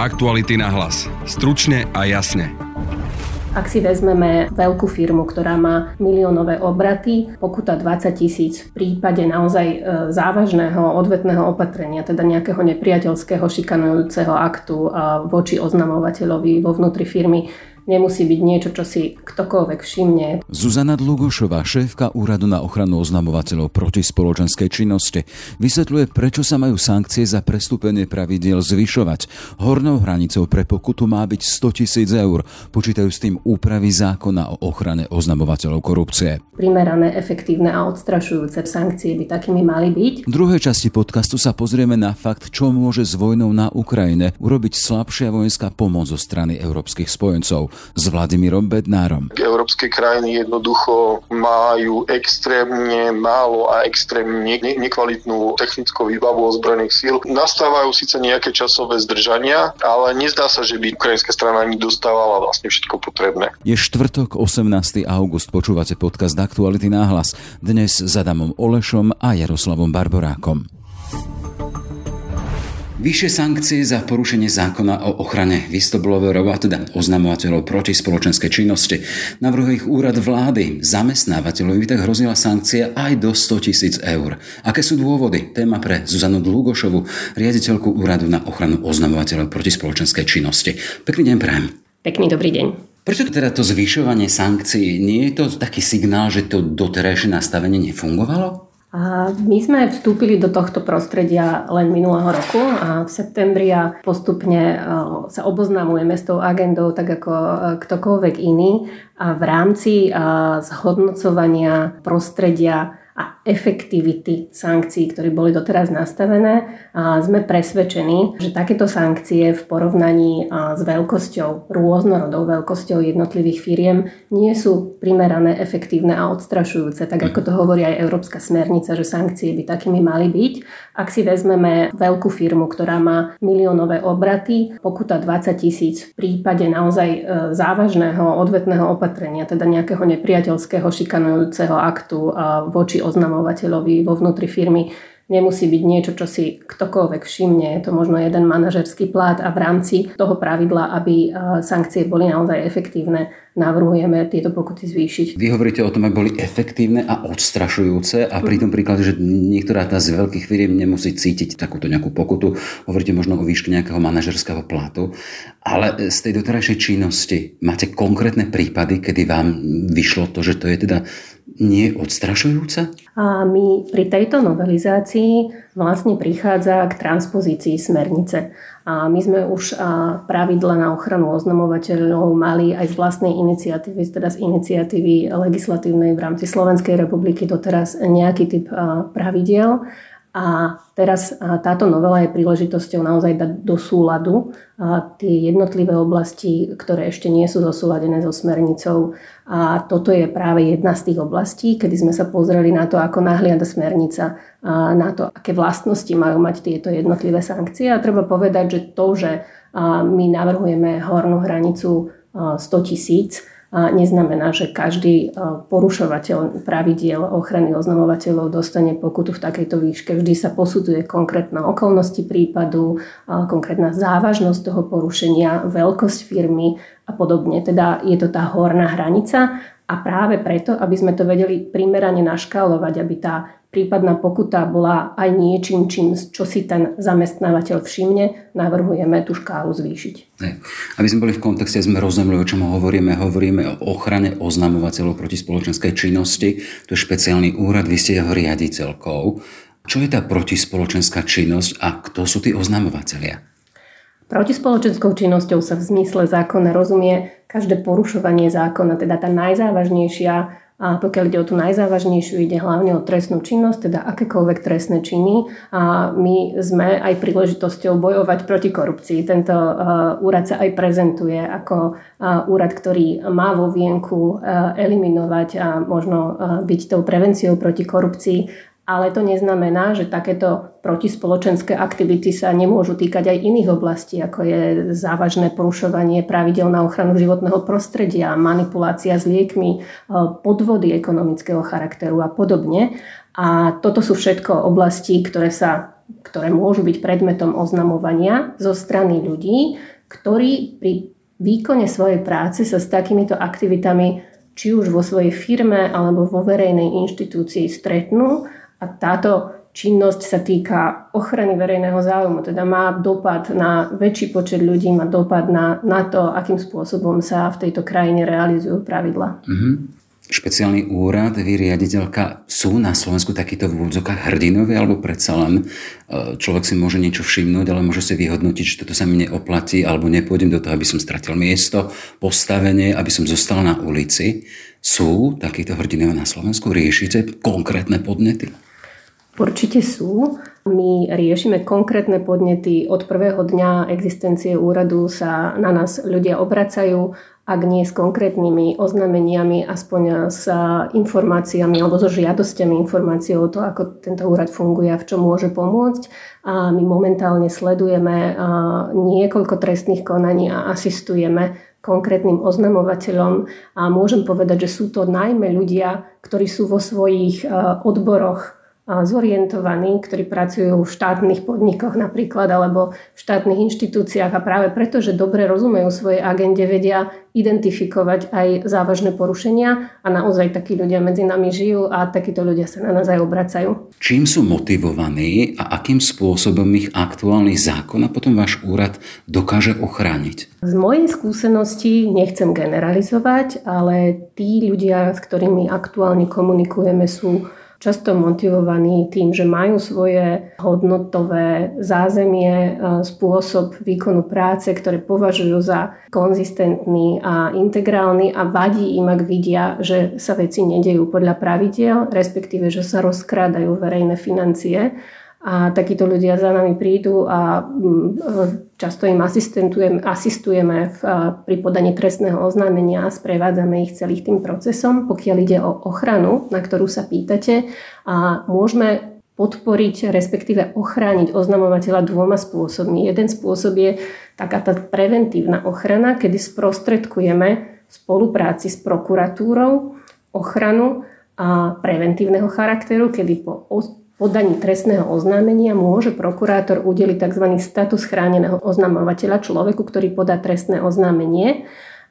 Aktuality na hlas. Stručne a jasne. Ak si vezmeme veľkú firmu, ktorá má miliónové obraty, pokuta 20 000 v prípade naozaj závažného odvetného opatrenia, teda nejakého nepriateľského šikanujúceho aktu voči oznamovateľovi vo vnútri firmy, nemusí byť niečo, čo si ktokoľvek všimne. Zuzana Dlugošová, šéfka Úradu na ochranu oznamovateľov protispoločenskej činnosti, vysvetľuje, prečo sa majú sankcie za prestúpenie pravidiel zvyšovať. Hornou hranicou pre pokutu má byť 100 000 eur. Počítajú s tým úpravy zákona o ochrane oznamovateľov korupcie. Primerané, efektívne a odstrašujúce sankcie by takými mali byť. V druhej časti podcastu sa pozrieme na fakt, čo môže s vojnou na Ukrajine urobiť slabšia vojenská pomoc zo strany európskych spojencov. S Vladimírom Bednárom. Európske krajiny jednoducho majú extrémne málo a extrémne nekvalitnú technickú výbavu ozbrojených síl. Nastávajú síce nejaké časové zdržania, ale nezdá sa, že by ukrajinská strana ani dostávala vlastne všetko potrebné. Je štvrtok, 18. august. Počúvate podcast Aktuality na hlas. Dnes s Adamom Olešom a Jaroslavom Barborákom. Vyššie sankcie za porušenie zákona o ochrane whistleblowerov, a teda oznamovateľov protispoločenskej činnosti. Navrhuje ich úrad vlády. Zamestnávateľovi tak hrozila sankcia aj do 100 000 eur. Aké sú dôvody? Téma pre Zuzanu Dlugošovu, riaditeľku Úradu na ochranu oznamovateľov protispoločenskej činnosti. Pekný deň prajem. Pekný dobrý deň. Prečo teda to zvyšovanie sankcií? Nie je to taký signál, že to doterajšie nastavenie nefungovalo? A my sme vstúpili do tohto prostredia len minulého roku a v septembri a postupne sa oboznamujeme s tou agendou tak ako ktokoľvek iný a v rámci zhodnocovania prostredia a efektivity sankcií, ktoré boli doteraz nastavené, a sme presvedčení, že takéto sankcie v porovnaní s veľkosťou, rôznorodou veľkosťou jednotlivých firiem nie sú primerané, efektívne a odstrašujúce, tak ako to hovorí aj Európska smernica, že sankcie by takými mali byť. Ak si vezmeme veľkú firmu, ktorá má miliónové obraty, pokuta 20 000 v prípade naozaj závažného odvetného opatrenia, teda nejakého nepriateľského šikanujúceho aktu voči oznamovateľovi vo vnútri firmy, nemusí byť niečo, čo si ktokoľvek všimne. Je to možno jeden manažerský plát a v rámci toho pravidla, aby sankcie boli naozaj efektívne, navrhujeme tieto pokuty zvýšiť. Vy hovoríte o tom, aby boli efektívne a odstrašujúce a pri tom príklade, že niektorá tá z veľkých firiem nemusí cítiť takúto nejakú pokutu. Hovoríte možno o výške nejakého manažerského plátu, ale z tej doterajšej činnosti máte konkrétne prípady, kedy vám vyšlo to, že to je teda nie odstrašujúce? A my pri tejto novelizácii vlastne prichádza k transpozícii smernice. A my sme už pravidla na ochranu oznamovateľov mali aj z vlastnej iniciatívy, teda z iniciatívy legislatívnej v rámci Slovenskej republiky doteraz nejaký typ pravidiel. A teraz táto novela je príležitosťou naozaj dať do súladu tie jednotlivé oblasti, ktoré ešte nie sú zosúladené so smernicou. A toto je práve jedna z tých oblastí, kedy sme sa pozreli na to, ako nahliada smernica, na to, aké vlastnosti majú mať tieto jednotlivé sankcie. A treba povedať, že to, že my navrhujeme hornú hranicu 100 000, neznamená, že každý porušovateľ pravidiel ochrany oznamovateľov dostane pokutu v takejto výške. Vždy sa posudzuje konkrétna okolnosti prípadu, konkrétna závažnosť toho porušenia, veľkosť firmy a podobne. Teda je to tá horná hranica a práve preto, aby sme to vedeli primerane naškálovať, aby tá prípadná pokuta bola aj niečím, čo si ten zamestnávateľ všimne, navrhujeme tú škálu zvýšiť. Aby sme boli v kontexte, sme rozumeli, o čom hovoríme o ochrane oznamovateľov protispoločenskej činnosti. To je špeciálny úrad, vy ste jeho riaditeľkou. Čo je tá protispoločenská činnosť a kto sú tí oznamovatelia? Protispoločenskou činnosťou sa v zmysle zákona rozumie každé porušovanie zákona, teda tá najzávažnejšia, a pokiaľ ide o tú najzávažnejšiu, ide hlavne o trestnú činnosť, teda akékoľvek trestné činy. A my sme aj príležitosťou bojovať proti korupcii. Tento úrad sa aj prezentuje ako úrad, ktorý má vo vienku eliminovať a možno byť tou prevenciou proti korupcii. Ale to neznamená, že takéto protispoločenské aktivity sa nemôžu týkať aj iných oblastí, ako je závažné porušovanie pravidel na ochranu životného prostredia, manipulácia s liekmi, podvody ekonomického charakteru a podobne. A toto sú všetko oblasti, ktoré sa ktoré môžu byť predmetom oznamovania zo strany ľudí, ktorí pri výkone svojej práce sa s takýmito aktivitami či už vo svojej firme alebo vo verejnej inštitúcii stretnú a táto činnosť sa týka ochrany verejného záujmu, teda má dopad na väčší počet ľudí, má dopad na to, akým spôsobom sa v tejto krajine realizujú pravidlá. Mhm. Špeciálny úrad, vy riaditeľka, sú na Slovensku takýto v úvodzovkách hrdinové, alebo predsa len človek si môže niečo všimnúť, ale môže si vyhodnotiť, že toto sa mi neoplatí, alebo nepôjdem do toho, aby som stratil miesto, postavenie, aby som zostal na ulici. Sú takýto hrdinové na Slovensku? Riešite konkrétne podnety? Určite sú. My riešime konkrétne podnety. Od prvého dňa existencie úradu sa na nás ľudia obracajú, ak nie s konkrétnymi oznámeniami, aspoň s informáciami alebo so žiadosťami informácií o to, ako tento úrad funguje a v čom môže pomôcť. A my momentálne sledujeme niekoľko trestných konaní a asistujeme konkrétnym oznamovateľom a môžem povedať, že sú to najmä ľudia, ktorí sú vo svojich odboroch zorientovaní, ktorí pracujú v štátnych podnikoch napríklad alebo v štátnych inštitúciách a práve preto, že dobre rozumejú svojej agende, vedia identifikovať aj závažné porušenia a naozaj takí ľudia medzi nami žijú a takíto ľudia sa na nás aj obracajú. Čím sú motivovaní a akým spôsobom ich aktuálny zákon a potom váš úrad dokáže ochrániť? Z mojej skúsenosti, nechcem generalizovať, ale tí ľudia, s ktorými aktuálne komunikujeme, sú často motivovaní tým, že majú svoje hodnotové zázemie, spôsob výkonu práce, ktoré považujú za konzistentný a integrálny a vadí im, ak vidia, že sa veci nedejú podľa pravidiel, respektíve, že sa rozkrádajú verejné financie. A takíto ľudia za nami prídu a často im asistujeme pri podaní trestného oznámenia a sprevádzame ich celým tým procesom, pokiaľ ide o ochranu, na ktorú sa pýtate. A môžeme podporiť, respektíve ochrániť oznamovateľa dvoma spôsobmi. Jeden spôsob je taká tá preventívna ochrana, kedy sprostredkujeme v spolupráci s prokuratúrou ochranu a preventívneho charakteru, kedy po podaní trestného oznámenia môže prokurátor udeliť tzv. Status chráneného oznamovateľa človeku, ktorý podá trestné oznámenie.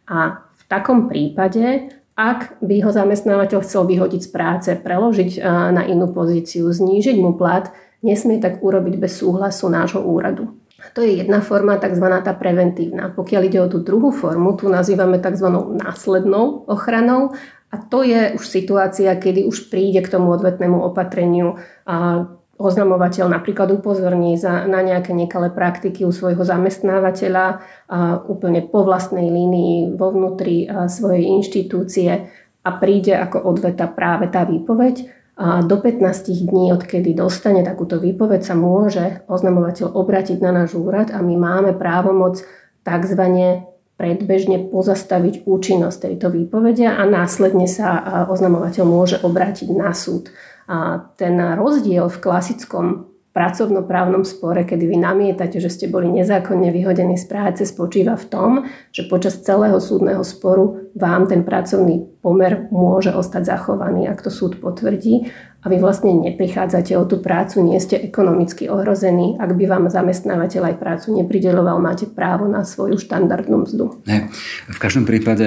A v takom prípade, ak by ho zamestnávateľ chcel vyhodiť z práce, preložiť na inú pozíciu, znížiť mu plat, nesmie tak urobiť bez súhlasu nášho úradu. To je jedna forma, tzv. Tá preventívna. Pokiaľ ide o tú druhú formu, tu nazývame tzv. Následnou ochranou. A to je už situácia, kedy už príde k tomu odvetnému opatreniu a oznamovateľ napríklad upozorní na nejaké nekalé praktiky u svojho zamestnávateľa úplne po vlastnej línii vo vnútri svojej inštitúcie a príde ako odveta práve tá výpoveď. A do 15 dní, odkedy dostane takúto výpoveď, sa môže oznamovateľ obrátiť na náš úrad a my máme právomoc takzvané predbežne pozastaviť účinnosť tejto výpovede a následne sa oznamovateľ môže obrátiť na súd. A ten rozdiel v klasickom pracovnoprávnom spore, kedy vy namietate, že ste boli nezákonne vyhodení z práce, spočíva v tom, že počas celého súdneho sporu vám ten pracovný pomer môže ostať zachovaný, ak to súd potvrdí. A vy vlastne neprichádzate o tú prácu, nie ste ekonomicky ohrození. Ak by vám zamestnávateľ aj prácu neprideľoval, máte právo na svoju štandardnú mzdu. Ne. V každom prípade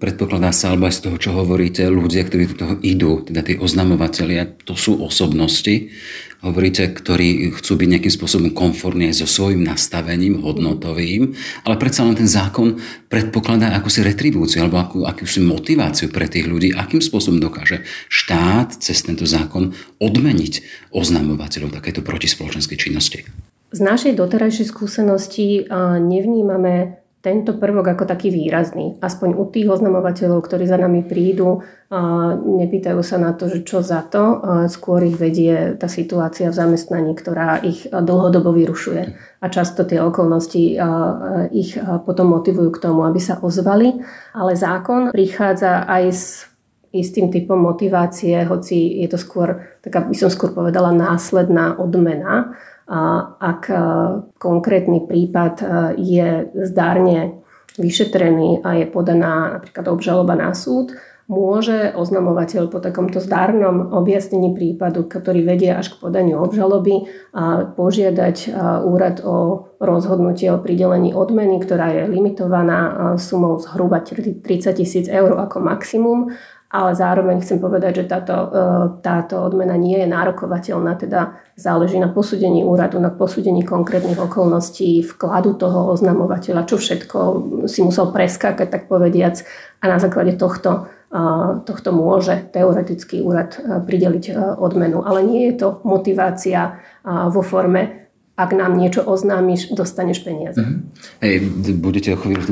predpokladá sa, alebo aj z toho, čo hovoríte, ľudia, ktorí do toho idú, teda tí oznamovatelia, to sú osobnosti, hovoríte, ktorí chcú byť nejakým spôsobom komfortní so svojím nastavením, hodnotovým, ale predsa len ten zákon predpokladá akúsi retribúciu, alebo akúsi motiváciu pre tých ľudí, akým spôsobom dokáže štát cez tento zákon odmeniť oznamovateľov takéto protispoločenskej činnosti. Z našej doterajšej skúsenosti nevnímame tento prvok ako taký výrazný. Aspoň u tých oznamovateľov, ktorí za nami prídu, nepýtajú sa na to, že čo za to. Skôr ich vedie tá situácia v zamestnaní, ktorá ich dlhodobo vyrušuje. A často tie okolnosti ich potom motivujú k tomu, aby sa ozvali. Ale zákon prichádza aj s istým typom motivácie, hoci je to skôr, taká by som skôr povedala, následná odmena. Ak konkrétny prípad je zdárne vyšetrený a je podaná napríklad obžaloba na súd, môže oznamovateľ po takomto zdárnom objasnení prípadu, ktorý vedie až k podaniu obžaloby, požiadať úrad o rozhodnutie o pridelení odmeny, ktorá je limitovaná sumou zhruba 30 000 eur ako maximum. Ale zároveň chcem povedať, že táto odmena nie je nárokovateľná, teda záleží na posúdení úradu, na posúdení konkrétnych okolností, vkladu toho oznamovateľa, čo všetko si musel preskákať, tak povediac, a na základe tohto môže teoretický úrad prideliť odmenu. Ale nie je to motivácia vo forme: ak nám niečo oznámiš, dostaneš peniaze. Budete o chvíľu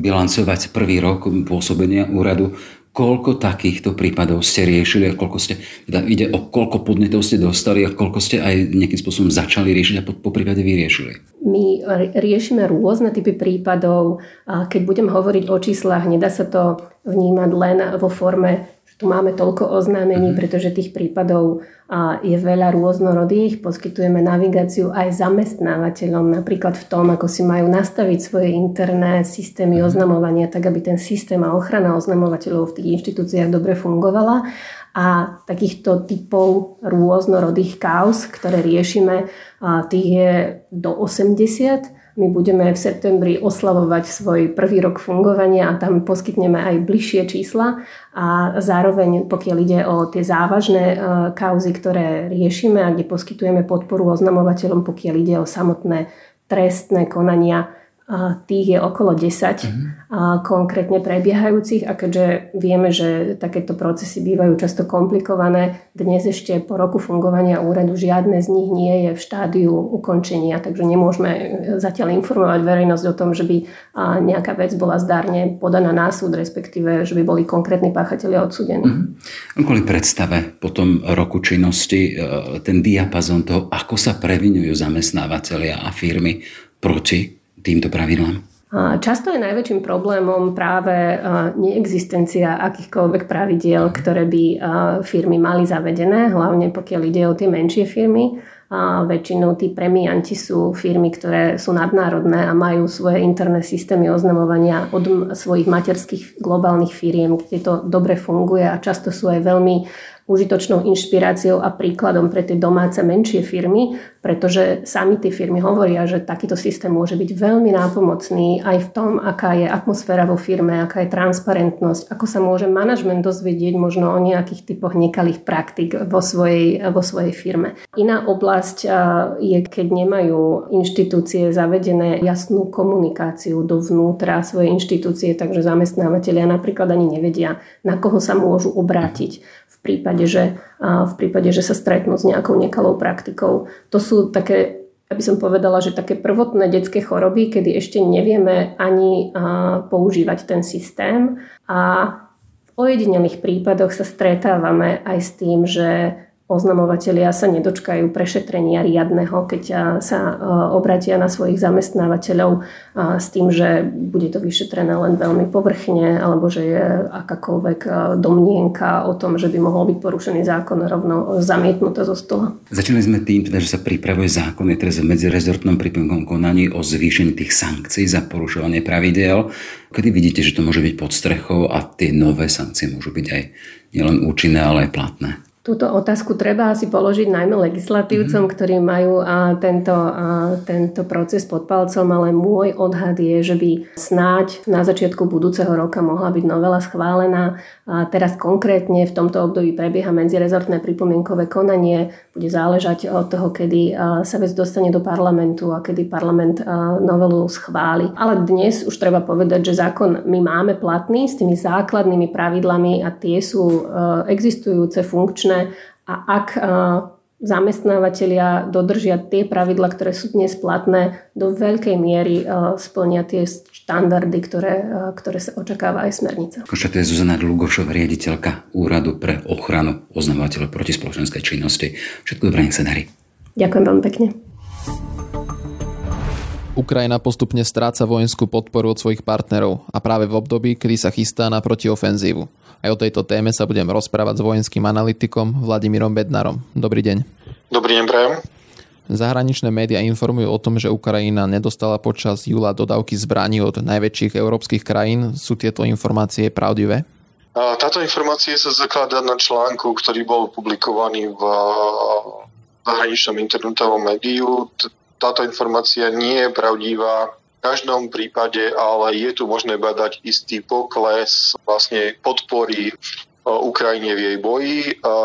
bilancovať prvý rok pôsobenia úradu. Koľko takýchto prípadov ste riešili a koľko ste, teda ide o koľko podnetov ste dostali a koľko ste aj nejakým spôsobom začali riešiť a po prípade vyriešili? My riešime rôzne typy prípadov. Keď budem hovoriť o číslach, nedá sa to vnímať len vo forme, že tu máme toľko oznámení, pretože tých prípadov je veľa rôznorodých. Poskytujeme navigáciu aj zamestnávateľom, napríklad v tom, ako si majú nastaviť svoje interné systémy oznamovania, tak aby ten systém a ochrana oznamovateľov v tých inštitúciách dobre fungovala. A takýchto typov rôznorodých káuz, ktoré riešime, tých je do 80. My budeme v septembri oslavovať svoj prvý rok fungovania a tam poskytneme aj bližšie čísla. A zároveň, pokiaľ ide o tie závažné kauzy, ktoré riešime a kde poskytujeme podporu oznamovateľom, pokiaľ ide o samotné trestné konania, tých je okolo 10 konkrétne prebiehajúcich, a keďže vieme, že takéto procesy bývajú často komplikované, dnes ešte po roku fungovania úradu žiadne z nich nie je v štádiu ukončenia, takže nemôžeme zatiaľ informovať verejnosť o tom, že by nejaká vec bola zdárne podaná na súd, respektíve, že by boli konkrétni páchatelia odsúdení. Kvôli predstave po tom roku činnosti, ten diapazon toho, ako sa previnujú zamestnávateľia a firmy proti týmto pravidlám? Často je najväčším problémom práve neexistencia akýchkoľvek pravidiel, ktoré by firmy mali zavedené, hlavne pokiaľ ide o tie menšie firmy. Väčšinou tí premianti sú firmy, ktoré sú nadnárodné a majú svoje interné systémy oznamovania od svojich materských globálnych firiem, kde to dobre funguje a často sú aj veľmi užitočnou inšpiráciou a príkladom pre tie domáce menšie firmy, pretože sami tie firmy hovoria, že takýto systém môže byť veľmi nápomocný aj v tom, aká je atmosféra vo firme, aká je transparentnosť, ako sa môže manažment dozvedieť možno o nejakých typoch nekalých praktik vo svojej firme. Iná oblasť je, keď nemajú inštitúcie zavedené jasnú komunikáciu dovnútra svojej inštitúcie, takže zamestnávateľia napríklad ani nevedia, na koho sa môžu obrátiť v prípade, že sa stretnú s nejakou nekalou praktikou. To sú také, aby som povedala, že také prvotné detské choroby, kedy ešte nevieme ani používať ten systém. A v ojedinelých prípadoch sa stretávame aj s tým, že oznamovatelia sa nedočkajú prešetrenia riadneho, keď sa obratia na svojich zamestnávateľov s tým, že bude to vyšetrené len veľmi povrchne, alebo že je akákoľvek domnienka o tom, že by mohol byť porušený zákon, rovno zamietnuté zo stola. Začali sme tým, že sa pripravuje zákon, je teraz v medzirezortnom pripomienkovom konaní o zvýšení tých sankcií za porušovanie pravidel. Kedy vidíte, že to môže byť pod strechou a tie nové sankcie môžu byť aj nielen účinné, ale aj platné? Túto otázku treba asi položiť najmä legislatívcom, ktorí majú tento proces pod palcom, ale môj odhad je, že by snáď na začiatku budúceho roka mohla byť novela schválená. A teraz konkrétne v tomto období prebieha medzirezortné pripomienkové konanie. Bude záležať od toho, kedy sa vec dostane do parlamentu a kedy parlament novelu schváli. Ale dnes už treba povedať, že zákon my máme platný s tými základnými pravidlami a tie sú existujúce, funkčné. A ak zamestnávateľia dodržia tie pravidlá, ktoré sú dnes platné, do veľkej miery splnia tie štandardy, ktoré sa očakáva aj smernica. Konštatuje Zuzana Dlugošová, riaditeľka Úradu pre ochranu oznamovateľov protispoločenskej činnosti. Všetko dobré, nech sa darí. Ďakujem veľmi pekne. Ukrajina postupne stráca vojenskú podporu od svojich partnerov a práve v období, kedy sa chystá na protiofenzívu. Aj o tejto téme sa budem rozprávať s vojenským analytikom Vladimírom Bednárom. Dobrý deň. Dobrý deň, prajem. Zahraničné médiá informujú o tom, že Ukrajina nedostala počas júla dodávky zbraní od najväčších európskych krajín. Sú tieto informácie pravdivé? Táto informácia sa zakladá na článku, ktorý bol publikovaný v zahraničnom internetovom médiu. Táto informácia nie je pravdivá v každom prípade, ale je tu možné badať istý pokles vlastne podpory Ukrajine v jej boji,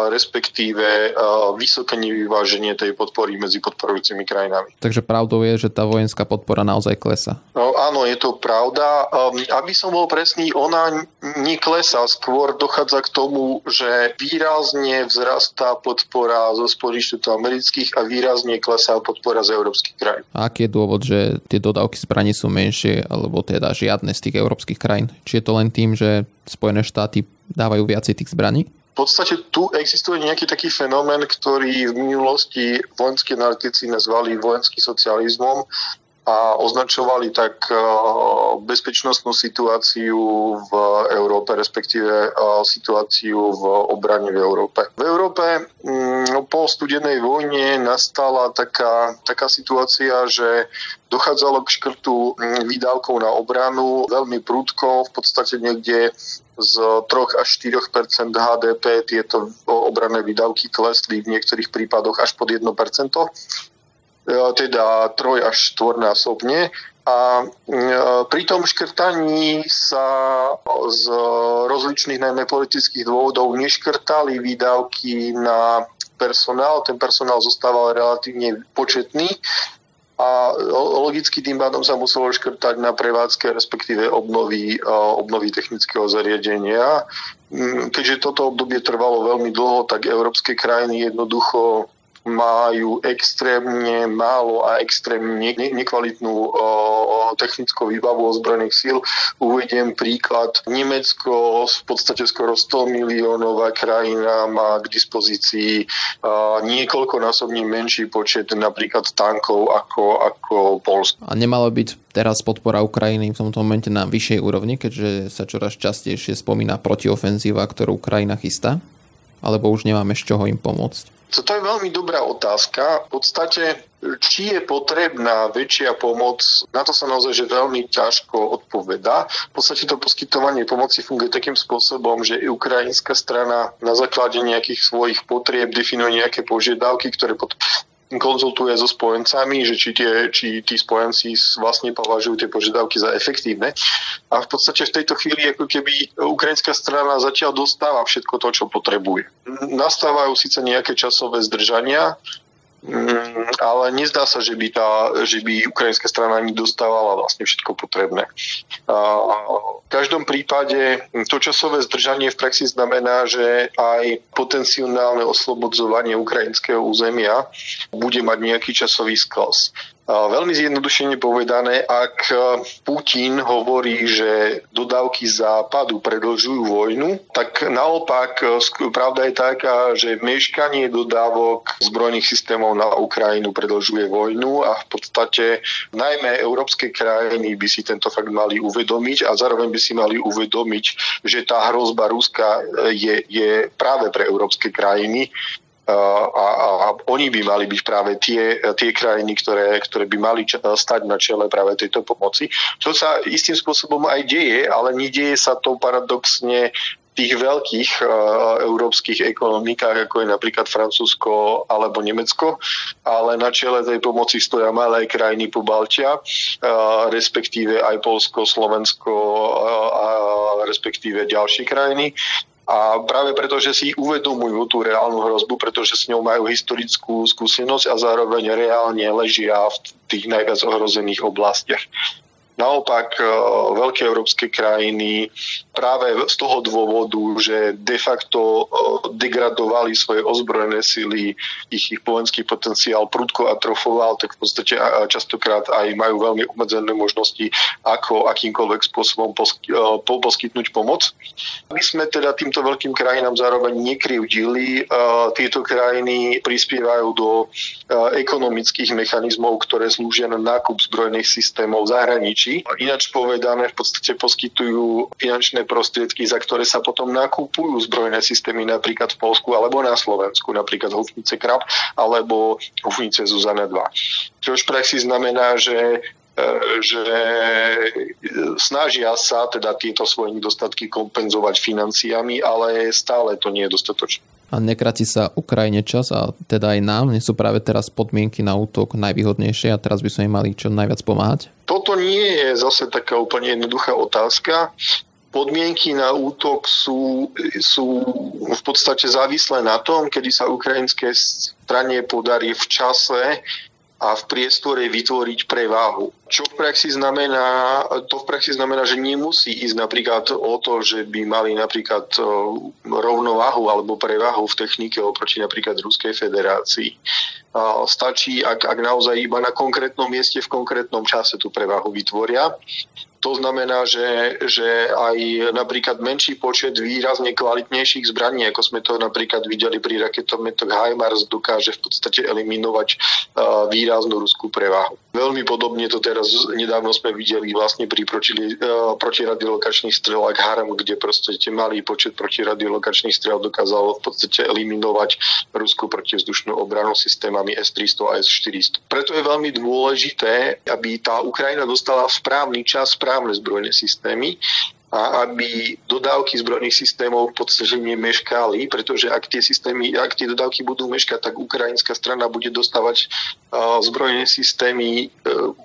respektíve vysoké nevyváženie tej podpory medzi podporujúcimi krajinami. Takže pravdou je, že tá vojenská podpora naozaj klesá? No, áno, je to pravda. Aby som bol presný, ona neklesá, skôr dochádza k tomu, že výrazne vzrastá podpora zo Spojených štátov amerických a výrazne klesá podpora z európskych krajín. A aký je dôvod, že tie dodávky zbraní sú menšie, alebo teda žiadne z tých európskych krajín? Či je to len tým, že Spojené štáty dávajú viacej tých zbraní? V podstate tu existuje nejaký taký fenomén, ktorý v minulosti vojenskí analytici nazvali vojenským socializmom a označovali tak bezpečnostnú situáciu v Európe, respektíve situáciu v obrane v Európe. V Európe po studenej vojne nastala taká situácia, že dochádzalo k škrtu výdavkov na obranu veľmi prudko, v podstate niekde z 3 až 4% HDP tieto obranné výdavky klesli v niektorých prípadoch až pod 1%. Teda 3 až 4-násobne. A pri tom škrtaní sa z rozličných najmä politických dôvodov neškrtali výdavky na personál. Ten personál zostával relatívne početný a logicky tým pádom sa muselo škrtať na prevádzke, respektíve obnovy technického zariadenia. Keďže toto obdobie trvalo veľmi dlho, tak európske krajiny jednoducho majú extrémne málo a extrémne nekvalitnú technickú výbavu ozbrojených síl. Uvediem príklad. Nemecko, v podstate skoro 100 miliónová krajina, má k dispozícii niekoľkonásobne menší počet napríklad tankov ako Poľsko. A nemalo byť teraz podpora Ukrajiny v tomto momente na vyššej úrovni, keďže sa čoraz častejšie spomína protiofenzíva, ktorú Ukrajina chystá? Alebo už nemáme z čoho im pomôcť? To je veľmi dobrá otázka. V podstate, či je potrebná väčšia pomoc, na to sa naozaj že veľmi ťažko odpovedá. V podstate to poskytovanie pomoci funguje takým spôsobom, že ukrajinská strana na základe nejakých svojich potrieb definuje nejaké požiadavky, ktoré konzultuje so spojencami, že či tí spojenci vlastne považujú tie požiadavky za efektívne. A v podstate v tejto chvíli ako keby ukrajinská strana zatiaľ dostáva všetko to, čo potrebuje. Nastávajú síce nejaké časové zdržania, ale nezdá sa, že by ukrajinská strana ani dostávala vlastne všetko potrebné. V každom prípade to časové zdržanie v praxi znamená, že aj potenciálne oslobodzovanie ukrajinského územia bude mať nejaký časový sklos. Veľmi zjednodušene povedané, ak Putin hovorí, že dodávky západu predĺžujú vojnu, tak naopak pravda je taká, že meškanie dodávok zbrojných systémov na Ukrajinu predĺžuje vojnu a v podstate najmä európske krajiny by si tento fakt mali uvedomiť a zároveň by si mali uvedomiť, že tá hrozba Ruska je práve pre európske krajiny. A oni by mali byť práve tie krajiny, ktoré by mali stať na čele práve tejto pomoci. To sa istým spôsobom aj deje, ale nedieje sa to paradoxne v tých veľkých európskych ekonomikách, ako je napríklad Francúzsko alebo Nemecko, ale na čele tej pomoci stoja malé krajiny Pobaltia, respektíve aj Poľsko, Slovensko a respektíve ďalšie krajiny. A práve preto, že si uvedomujú tú reálnu hrozbu, pretože s ňou majú historickú skúsenosť a zároveň reálne ležia v tých najviac ohrozených oblastiach. Naopak, veľké európske krajiny práve z toho dôvodu, že de facto degradovali svoje ozbrojené sily, ich vojenský potenciál prudko atrofoval, tak v podstate častokrát aj majú veľmi obmedzené možnosti, ako akýmkoľvek spôsobom poskytnúť pomoc. My sme teda týmto veľkým krajinám zároveň nekrivdili. Tieto krajiny prispievajú do ekonomických mechanizmov, ktoré slúžia na nákup zbrojných systémov zahraničí. Ináč povedané, v podstate poskytujú finančné prostriedky, za ktoré sa potom nakupujú zbrojné systémy napríklad v Poľsku alebo na Slovensku, napríklad hufnice Krab alebo hufnice Zuzana 2. Čo v praxi znamená, že že snažia sa teda tieto svoje nedostatky kompenzovať financiami, ale stále to nie je dostatočné. A nekráti sa Ukrajine čas a teda aj nám, nie sú práve teraz podmienky na útok najvýhodnejšie a teraz by sme im mali čo najviac pomáhať? Toto nie je zase taká úplne jednoduchá otázka. Podmienky na útok sú v podstate závislé na tom, kedy sa ukrajinskej strane podarí v čase a v priestore vytvoriť prevahu. To v praxi znamená, že nemusí ísť napríklad o to, že by mali napríklad rovnováhu alebo prevahu v technike oproti napríklad Ruskej federácii. Stačí, ak naozaj iba na konkrétnom mieste v konkrétnom čase tú prevahu vytvoria. To znamená, že aj napríklad menší počet výrazne kvalitnejších zbraní, ako sme to napríklad videli pri raketometoch HIMARS, dokáže v podstate eliminovať výraznú ruskú prevahu. Veľmi podobne to teraz nedávno sme videli vlastne pri protiradiolokačných strelách Harem, kde proste malý počet protiradiolokačných strel dokázalo v podstate eliminovať ruskú protivzdušnú obranu systémami S-300 a S-400. Preto je veľmi dôležité, aby tá Ukrajina dostala správny čas, správne zbrojné systémy a aby dodávky zbrojných systémov v podstate nemeškali, pretože ak tie dodávky budú meškať, tak ukrajinská strana bude dostávať zbrojné systémy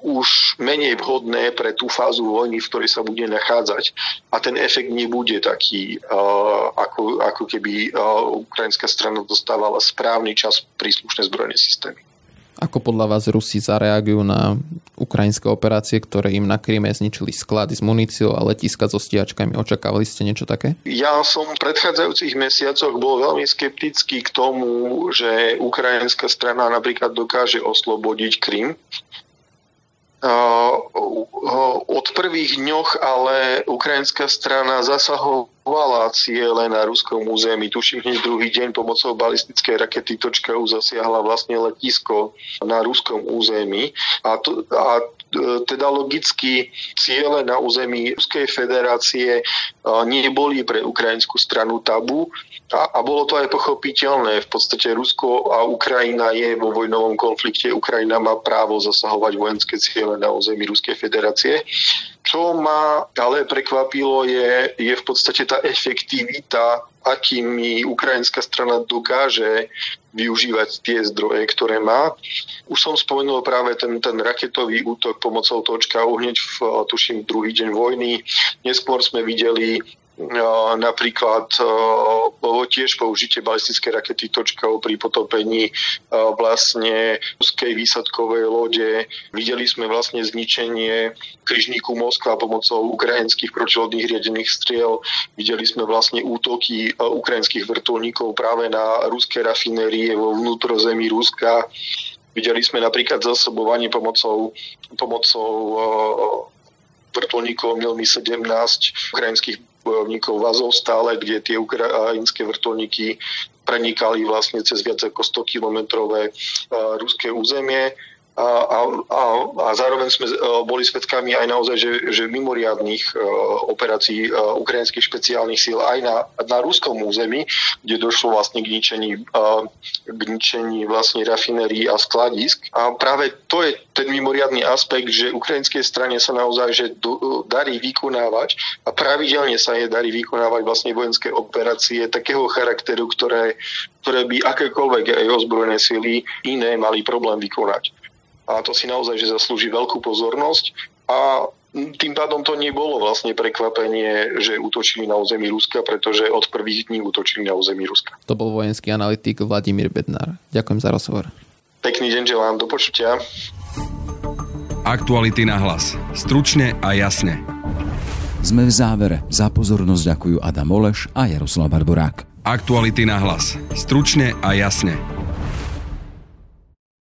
už menej vhodné pre tú fázu vojny, v ktorej sa bude nachádzať. A ten efekt nebude taký, ako keby ukrajinská strana dostávala správny čas príslušné zbrojné systémy. Ako podľa vás Rusi zareagujú na ukrajinské operácie, ktoré im na Kryme zničili sklady s muníciou a letiska so stíhačkami? Očakávali ste niečo také? Ja som v predchádzajúcich mesiacoch bol veľmi skeptický k tomu, že ukrajinská strana napríklad dokáže oslobodiť Krym. Od prvých dňoch ale ukrajinská strana zasahovala ciele na ruskom území. Tuším, hneď druhý deň pomocou balistickej rakety Točka zasiahla vlastne letisko na ruskom území. A teda logicky ciele na území Ruskej federácie neboli pre ukrajinskú stranu tabu. A bolo to aj pochopiteľné. V podstate Rusko a Ukrajina je vo vojnovom konflikte. Ukrajina má právo zasahovať vojenské ciele na území Ruskej federácie. Čo ma ale prekvapilo je v podstate tá efektivita, akými ukrajinská strana dokáže využívať tie zdroje, ktoré má. Už som spomenul práve ten raketový útok pomocou Točka hneď tuším druhý deň vojny. Neskôr sme videli napríklad bolo tiež použitie balistické rakety Točkov pri potopení vlastne ruskej výsadkovej lode. Videli sme vlastne zničenie križníku Moskva pomocou ukrajinských protilodných riadených striel. Videli sme vlastne útoky ukrajinských vrtuľníkov práve na ruské rafinérie vo vnútrozemí Ruska. Videli sme napríklad zásobovanie pomocou vrtuľníkov Mi 17 ukrajinských bojovníkov v Azovstále, kde tie ukrajinské vrtuľníky prenikali vlastne cez viac ako 100-kilometrové ruské územie. A zároveň sme boli svedkami aj naozaj, že mimoriadnych operácií ukrajinských špeciálnych síl aj na ruskom území, kde došlo vlastne k ničení vlastne rafinérií a skladisk. A práve to je ten mimoriadny aspekt, že ukrajinskej strane sa naozaj darí vykonávať a pravidelne sa jej darí vykonávať vlastne vojenské operácie takého charakteru, ktoré by akékoľvek aj ozbrojené síly iné mali problém vykonať. A to si naozaj že zaslúži veľkú pozornosť. A tým pádom to nebolo vlastne prekvapenie, že útočili na území Ruska, pretože od prvých dní útočili na území Ruska. To bol vojenský analytik Vladimír Bednár. Ďakujem za rozhovor. Pekný deň želám, do počutia. Aktuality na hlas. Stručne a jasne. Sme v závere. Za pozornosť ďakujú Adam Oleš a Jaroslav Barborák. Aktuality na hlas. Stručne a jasne.